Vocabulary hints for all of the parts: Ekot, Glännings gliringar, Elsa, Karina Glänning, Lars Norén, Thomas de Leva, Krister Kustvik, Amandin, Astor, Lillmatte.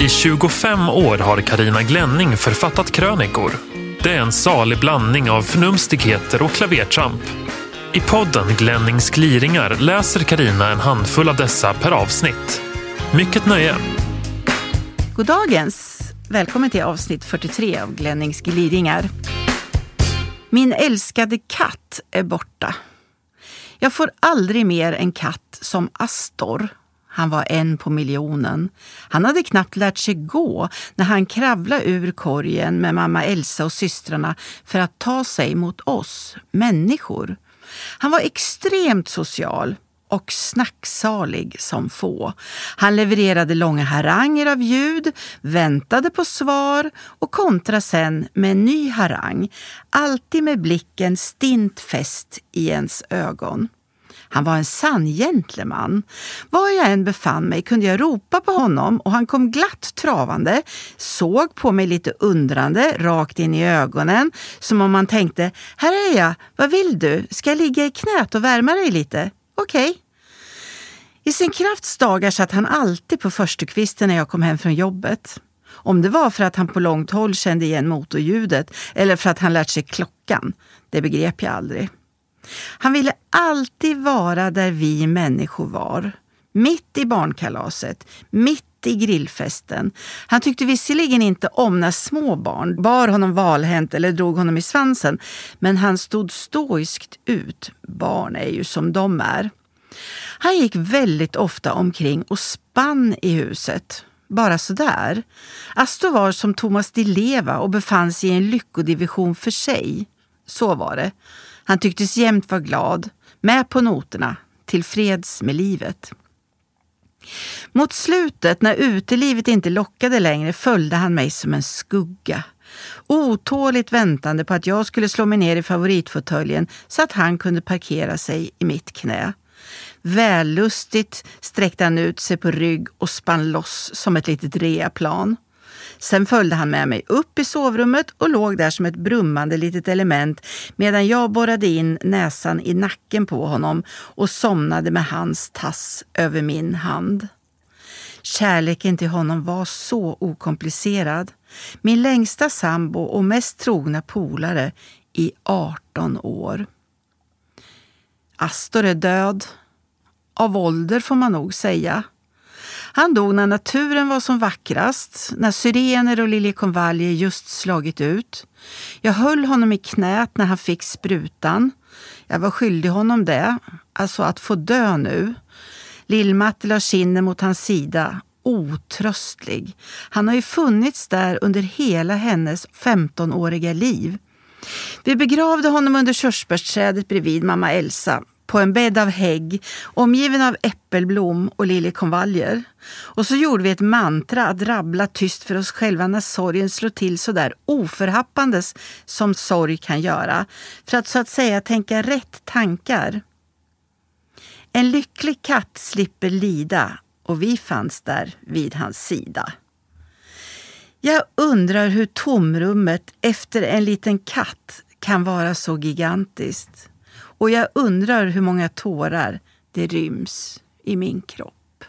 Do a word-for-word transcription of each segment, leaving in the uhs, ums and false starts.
I tjugofem år har Karina Glänning författat krönikor. Det är en salig blandning av förnumstigheter och klavertramp. I podden Glännings gliringar läser Karina en handfull av dessa per avsnitt. Mycket nöje! God dagens! Välkommen till avsnitt fyrtiotre av Glännings gliringar. Min älskade katt är borta. Jag får aldrig mer en katt som Astor. Han var en på miljonen. Han hade knappt lärt sig gå när han kravlade ur korgen med mamma Elsa och systrarna för att ta sig mot oss, människor. Han var extremt social och snacksalig som få. Han levererade långa haranger av ljud, väntade på svar och kontra sen med en ny harang. Alltid med blicken stint fäst i ens ögon. Han var en sann gentleman. Var jag än befann mig kunde jag ropa på honom och han kom glatt travande, såg på mig lite undrande, rakt in i ögonen, som om han tänkte, här är jag, vad vill du? Ska jag ligga i knät och värma dig lite? Okej. Okay. I sin krafts dagar satt han alltid på förstukvisten när jag kom hem från jobbet. Om det var för att han på långt håll kände igen motorljudet eller för att han lärt sig klockan, det begrep jag aldrig. Han ville alltid vara där vi människor var. Mitt i barnkalaset, mitt i grillfesten. Han tyckte visserligen inte om när små barn bar honom valhänt eller drog honom i svansen. Men han stod stoiskt ut. Barn är ju som de är. Han gick väldigt ofta omkring och spann i huset. Bara så där. Astor var som Thomas de Leva och befann sig i en lyckodivision för sig. Så var det. Han tycktes jämt vara glad, med på noterna, tillfreds med livet. Mot slutet, när utelivet inte lockade längre, följde han mig som en skugga. Otåligt väntande på att jag skulle slå mig ner i favoritfåtöljen så att han kunde parkera sig i mitt knä. Vällustigt sträckte han ut sig på rygg och spann loss som ett litet reaplan. Sen följde han med mig upp i sovrummet och låg där som ett brummande litet element medan jag borrade in näsan i nacken på honom och somnade med hans tass över min hand. Kärleken till honom var så okomplicerad. Min längsta sambo och mest trogna polare i arton år. Astor är död. Av ålder får man nog säga. Han dog när naturen var som vackrast, när syrener och liljekonvaljer just slagit ut. Jag höll honom i knät när han fick sprutan. Jag var skyldig honom det, alltså att få dö nu. Lillmatte la kinden mot hans sida, otröstlig. Han har ju funnits där under hela hennes femtonåriga liv. Vi begravde honom under körsbärsträdet bredvid mamma Elsa. På en bädd av hägg, omgiven av äppelblom och liljekonvaljer. Och så gjorde vi ett mantra att rabbla tyst för oss själva när sorgen slår till så där oförhappandes som sorg kan göra. För att så att säga tänka rätt tankar. En lycklig katt slipper lida och vi fanns där vid hans sida. Jag undrar hur tomrummet efter en liten katt kan vara så gigantiskt. Och jag undrar hur många tårar det ryms i min kropp.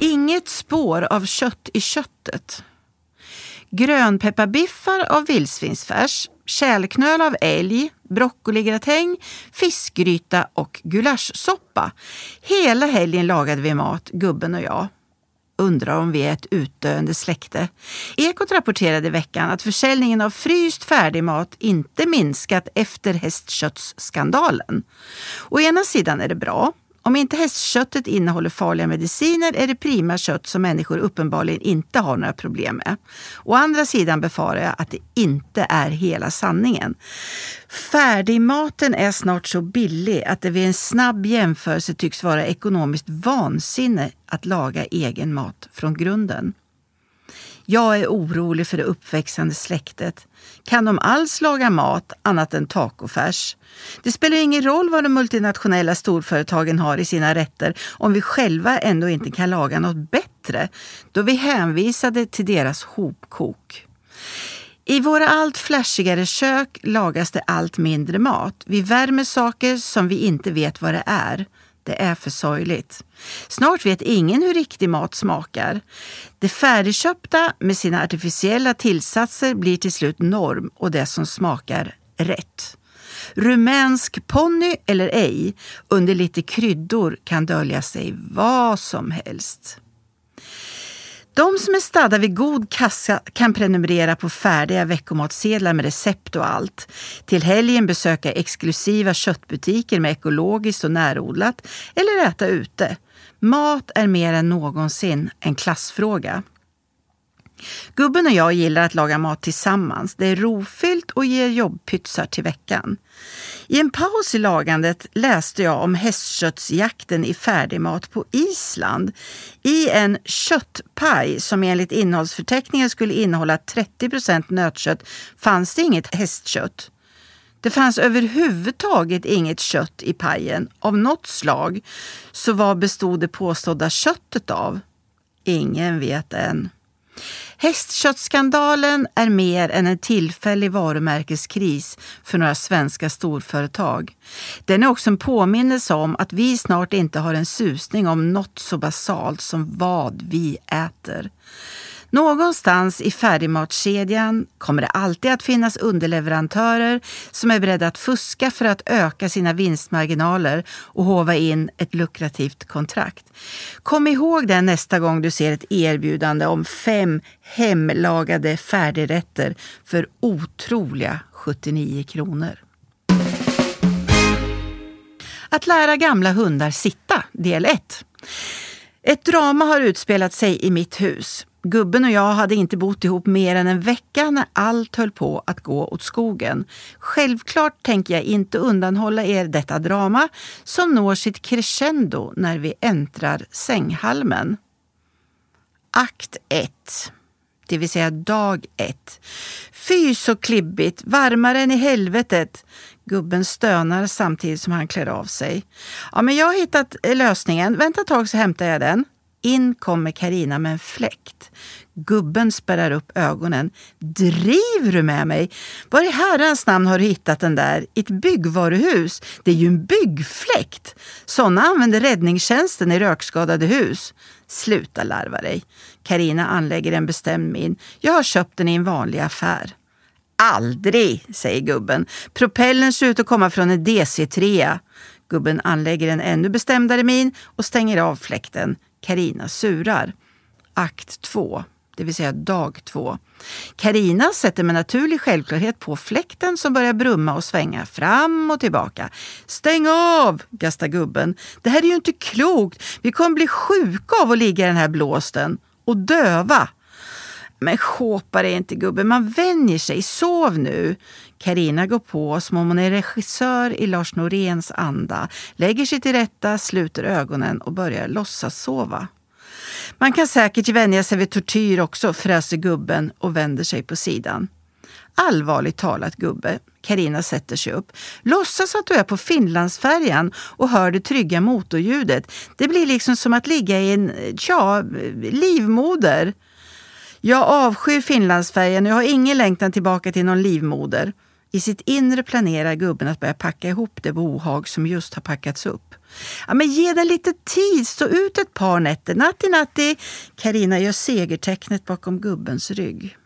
Inget spår av kött i köttet. Grönpepparbiffar av vildsvinsfärs, kälknöl av älg, broccoligratäng, fiskgryta och gulaschsoppa. Hela helgen lagade vi mat, gubben och jag. Undrar om vi är ett utdöende släkte. Ekot rapporterade i veckan att försäljningen av fryst färdigmat inte minskat efter hästköttsskandalen. Å ena sidan är det bra. Om inte hästköttet innehåller farliga mediciner är det prima kött som människor uppenbarligen inte har några problem med. Å andra sidan befarar jag att det inte är hela sanningen. Färdigmaten är snart så billig att det vid en snabb jämförelse tycks vara ekonomiskt vansinne att laga egen mat från grunden. Jag är orolig för det uppväxande släktet. Kan de alls laga mat annat än tacofärs? Det spelar ingen roll vad de multinationella storföretagen har i sina rätter om vi själva ändå inte kan laga något bättre då vi hänvisade till deras hopkok. I våra allt flashigare kök lagas det allt mindre mat. Vi värmer saker som vi inte vet vad det är. Det är för sorgligt. Snart vet ingen hur riktig mat smakar. Det färdigköpta med sina artificiella tillsatser blir till slut norm och det som smakar rätt. Rumänsk ponny eller ej, under lite kryddor kan dölja sig vad som helst. De som är stadda vid god kassa kan prenumerera på färdiga veckomatsedlar med recept och allt. Till helgen besöka exklusiva köttbutiker med ekologiskt och närodlat eller äta ute. Mat är mer än någonsin en klassfråga. Gubben och jag gillar att laga mat tillsammans. Det är rofyllt och ger jobbpytsar till veckan. I en paus i lagandet läste jag om hästköttsjakten i färdigmat på Island i en köttpaj som enligt innehållsförteckningen skulle innehålla trettio procent nötkött fanns det inget hästkött. Det fanns överhuvudtaget inget kött i pajen av något slag, så vad bestod det påstådda köttet av? Ingen vet än. Hästköttskandalen är mer än en tillfällig varumärkeskris för några svenska storföretag. Den är också en påminnelse om att vi snart inte har en susning om något så basalt som vad vi äter. Någonstans i färdigmatskedjan kommer det alltid att finnas underleverantörer som är beredda att fuska för att öka sina vinstmarginaler och håva in ett lukrativt kontrakt. Kom ihåg det nästa gång du ser ett erbjudande om fem hemlagade färdigrätter för otroliga sjuttionio kronor. Att lära gamla hundar sitta, del ett. Ett drama har utspelat sig i mitt hus. Gubben och jag hade inte bott ihop mer än en vecka när allt höll på att gå åt skogen. Självklart tänker jag inte undanhålla er detta drama som når sitt crescendo när vi äntrar sänghalmen. Akt ett, det vill säga dag ett. Fy så klibbigt, varmare än i helvetet. Gubben stönar samtidigt som han klär av sig. Ja, men jag har hittat lösningen. Vänta ett tag så hämtar jag den. In kommer Karina med en fläkt. Gubben spärrar upp ögonen. Driver du med mig? Var i herrans namn har du hittat den där? I ett byggvaruhus. Det är ju en byggfläkt. Sådana använder räddningstjänsten i rökskadade hus. Sluta larva dig. Karina anlägger en bestämd min. Jag har köpt den i en vanlig affär. Aldrig, säger gubben. Propellen ser ut att komma från en D C tre. Gubben anlägger en ännu bestämdare min och stänger av fläkten. Karina surar. Akt två, det vill säga dag två. Karina sätter med naturlig självklarhet på fläkten som börjar brumma och svänga fram och tillbaka. Stäng av, gastar gubben. Det här är ju inte klokt. Vi kommer bli sjuka av att ligga i den här blåsten och döva. Men skåpar är inte gubben, man vänjer sig, sov nu. Karina går på som om hon är regissör i Lars Noréns anda, lägger sig till rätta, sluter ögonen och börjar låtsas sova. Man kan säkert vänja sig vid tortyr också, fräser gubben och vänder sig på sidan. Allvarligt talat gubbe, Karina sätter sig upp. Låtsas att du är på Finlandsfärjan och hör det trygga motorljudet. Det blir liksom som att ligga i en, ja, livmoder. Jag avskyr Finlandsfärjan och har ingen längtan tillbaka till någon livmoder. I sitt inre planerar gubben att börja packa ihop det bohag som just har packats upp. Ja, men ge den lite tid, stå ut ett par nätter. Natti, natti. Karina gör segertecknet bakom gubbens rygg.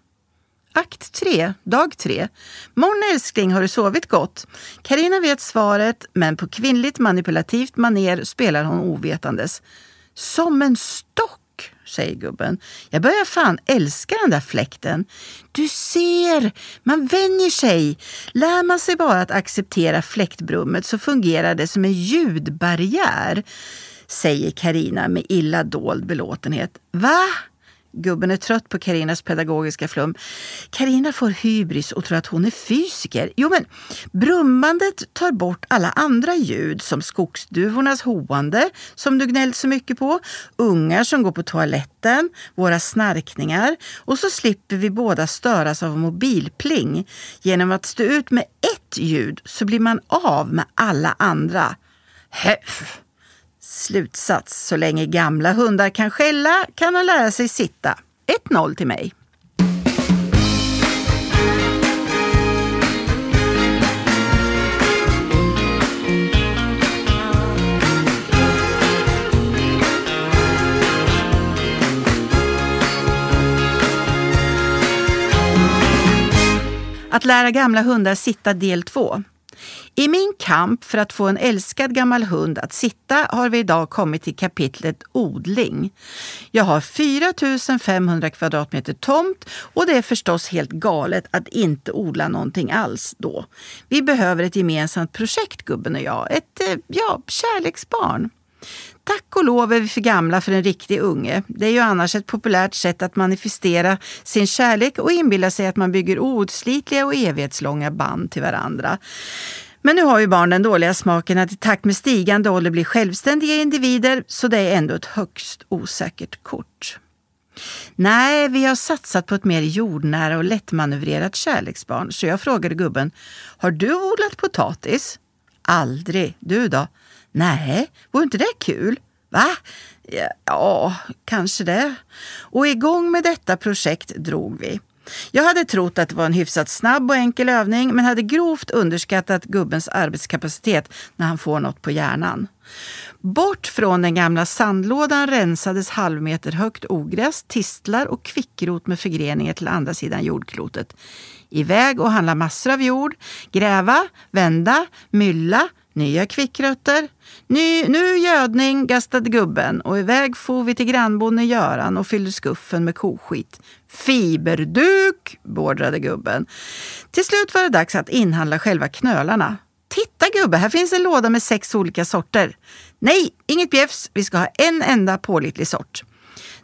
Akt tre, dag tre. Morgon älskling, har du sovit gott? Karina vet svaret, men på kvinnligt manipulativt maner spelar hon ovetandes. Som en stock, säger gubben. Jag börjar fan älska den där fläkten. Du ser, man vänjer sig. Lär man sig bara att acceptera fläktbrummet så fungerar det som en ljudbarriär, säger Karina med illa dold belåtenhet. Va? Gubben är trött på Karinas pedagogiska flum. Karina får hybris och tror att hon är fysiker. Jo men, brummandet tar bort alla andra ljud som skogsduvornas hoande, som du gnällt så mycket på, ungar som går på toaletten, våra snarkningar, och så slipper vi båda störas av mobilpling. Genom att stå ut med ett ljud så blir man av med alla andra. Häff! Slutsats, så länge gamla hundar kan skälla kan han lära sig sitta. ett noll till mig. Att lära gamla hundar sitta del två. I min kamp för att få en älskad gammal hund att sitta har vi idag kommit till kapitlet odling. Jag har fyra tusen femhundra kvadratmeter tomt och det är förstås helt galet att inte odla någonting alls då. Vi behöver ett gemensamt projekt, gubben och jag. Ett, ja, kärleksbarn. Tack och lov är vi för gamla för en riktig unge. Det är ju annars ett populärt sätt att manifestera sin kärlek och inbilla sig att man bygger outslitliga och evighetslånga band till varandra. Men nu har ju barn den dåliga smaken att i takt med stigande ålder blir självständiga individer, så det är ändå ett högst osäkert kort. Nej, vi har satsat på ett mer jordnära och lättmanövrerat kärleksbarn, så jag frågade gubben, har du odlat potatis? Aldrig, du då? Nej, var inte det kul? Va? Ja, kanske det. Och igång med detta projekt drog vi. Jag hade trott att det var en hyfsat snabb och enkel övning, men hade grovt underskattat gubbens arbetskapacitet när han får något på hjärnan. Bort från den gamla sandlådan rensades halvmeter högt ogräs, tistlar och kvickrot med förgreningar till andra sidan jordklotet. Iväg och handla massor av jord, gräva, vända, mylla, nya kvickrötter. Ny, nu gödning, gastade gubben och iväg for vi till grannbonden Göran och fyllde skuffen med koskit. Fiberduk, bordrade gubben. Till slut var det dags att inhandla själva knölarna. Titta gubbe, här finns en låda med sex olika sorter. Nej, inget bjäfs, vi ska ha en enda pålitlig sort.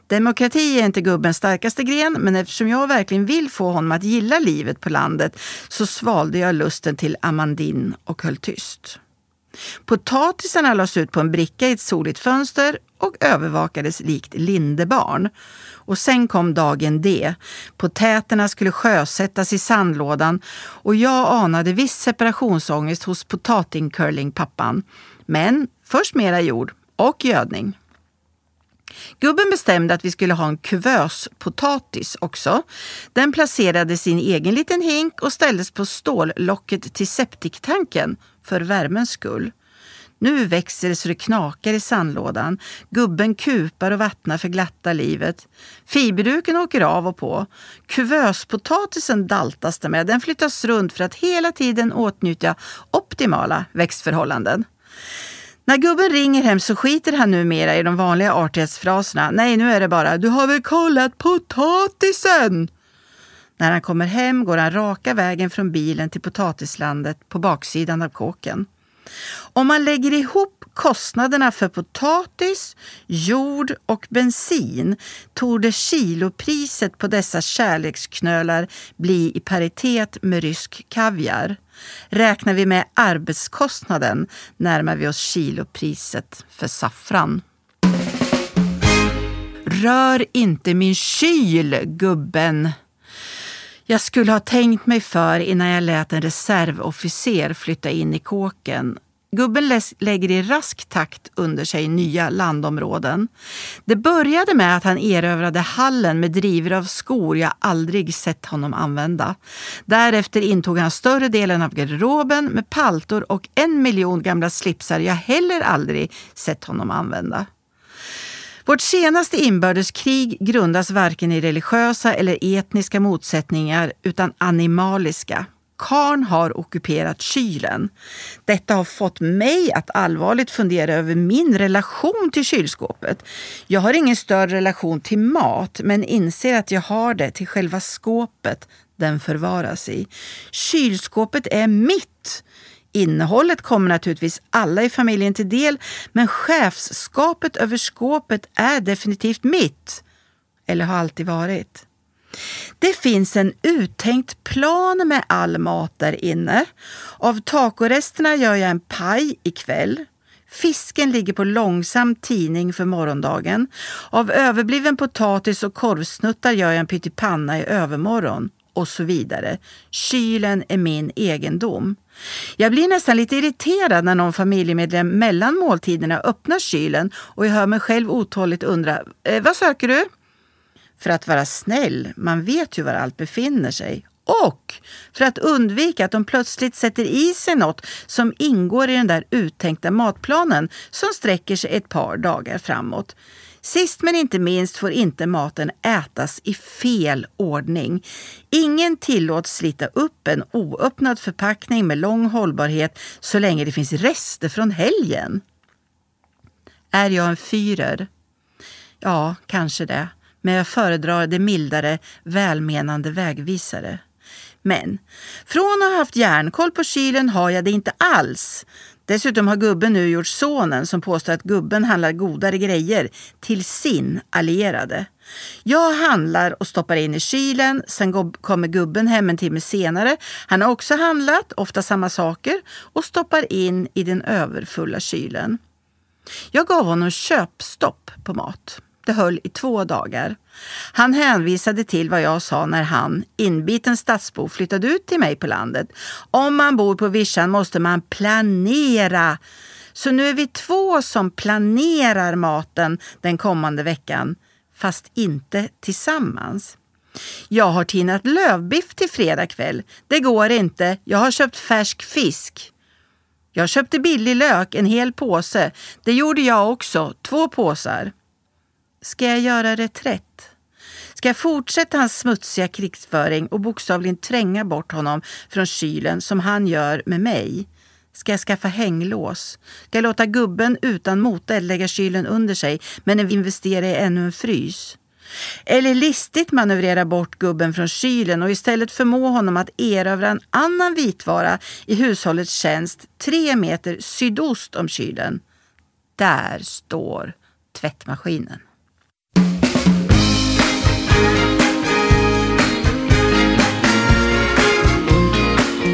Demokrati är inte gubbens starkaste gren, men eftersom jag verkligen vill få honom att gilla livet på landet så svalde jag lusten till Amandin och höll tyst. Potatisarna lades ut på en bricka i ett soligt fönster och övervakades likt lindebarn. Och sen kom dagen D. Potäterna skulle sjösättas i sandlådan och jag anade viss separationsångest hos potatincurlingpappan. Men först mera jord och gödning. Gubben bestämde att vi skulle ha en kuvöspotatis också. Den placerade sin egen liten hink och ställdes på stållocket till septiktanken för värmens skull. Nu växer det så det knakar i sandlådan. Gubben kupar och vattnar för glatta livet. Fiberduken åker av och på. Kuvöspotatisen daltas det med. Den flyttas runt för att hela tiden åtnjuta optimala växtförhållanden. När gubben ringer hem så skiter han numera i de vanliga artighetsfraserna. Nej, nu är det bara, du har väl kollat potatisen? När han kommer hem går han raka vägen från bilen till potatislandet på baksidan av kåken. Om man lägger ihop kostnaderna för potatis, jord och bensin torde kilopriset på dessa kärleksknölar bli i paritet med rysk kaviar. Räknar vi med arbetskostnaden närmar vi oss kilopriset för saffran. Rör inte min kyl, gubben. Jag skulle ha tänkt mig för innan jag lät en reservofficer flytta in i kåken. Gubben lä- lägger i rask takt under sig nya landområden. Det började med att han erövrade hallen med driver av skor jag aldrig sett honom använda. Därefter intog han större delen av garderoben med paltor och en miljon gamla slipsar jag heller aldrig sett honom använda. Vårt senaste inbördeskrig grundas varken i religiösa eller etniska motsättningar utan animaliska. Karn har ockuperat kylen. Detta har fått mig att allvarligt fundera över min relation till kylskåpet. Jag har ingen större relation till mat, men inser att jag har det till själva skåpet den förvaras i. Kylskåpet är mitt. Innehållet kommer naturligtvis alla i familjen till del, men chefskapet över skåpet är definitivt mitt. Eller har alltid varit. Det finns en uttänkt plan med all mat där inne. Av tacoresterna gör jag en paj ikväll. Fisken ligger på långsam tining för morgondagen. Av överbliven potatis och korvsnuttar gör jag en pyttipanna i övermorgon. Och så vidare. Kylen är min egendom. Jag blir nästan lite irriterad när någon familjemedlem mellan måltiderna öppnar kylen och jag hör mig själv otåligt undra, eh, vad söker du? För att vara snäll, man vet ju var allt befinner sig. Och för att undvika att de plötsligt sätter i sig något som ingår i den där uttänkta matplanen som sträcker sig ett par dagar framåt. Sist men inte minst får inte maten ätas i fel ordning. Ingen tillåts slita upp en oöppnad förpackning med lång hållbarhet så länge det finns rester från helgen. Är jag en fyrer? Ja, kanske det. Men jag föredrar det mildare, välmenande vägvisare. Men från att ha haft järnkoll på kylen har jag det inte alls. Dessutom har gubben nu gjort sonen som påstår att gubben handlar godare grejer till sin allierade. Jag handlar och stoppar in i kylen, sen kommer gubben hem en timme senare. Han har också handlat, ofta samma saker, och stoppar in i den överfulla kylen. Jag gav honom köpstopp på mat. Det höll i två dagar. Han hänvisade till vad jag sa när han, inbiten stadsbo, flyttade ut till mig på landet. Om man bor på vischan måste man planera. Så nu är vi två som planerar maten den kommande veckan, fast inte tillsammans. Jag har tinat lövbiff till fredag kväll. Det går inte. Jag har köpt färsk fisk. Jag köpte billig lök, en hel påse. Det gjorde jag också, två påsar. Ska jag göra reträtt? Ska jag fortsätta hans smutsiga krigsföring och bokstavligen tränga bort honom från kylen som han gör med mig? Ska jag skaffa hänglås? Ska jag låta gubben utan moteld lägga kylen under sig men investera i ännu en frys? Eller listigt manövrera bort gubben från kylen och istället förmå honom att erövra en annan vitvara i hushållets tjänst tre meter sydost om kylen? Där står tvättmaskinen.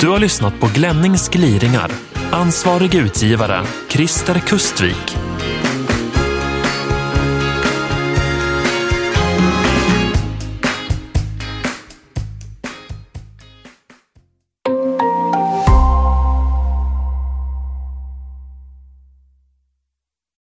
Du har lyssnat på Glännings gliringar. Ansvarig utgivare Krister Kustvik.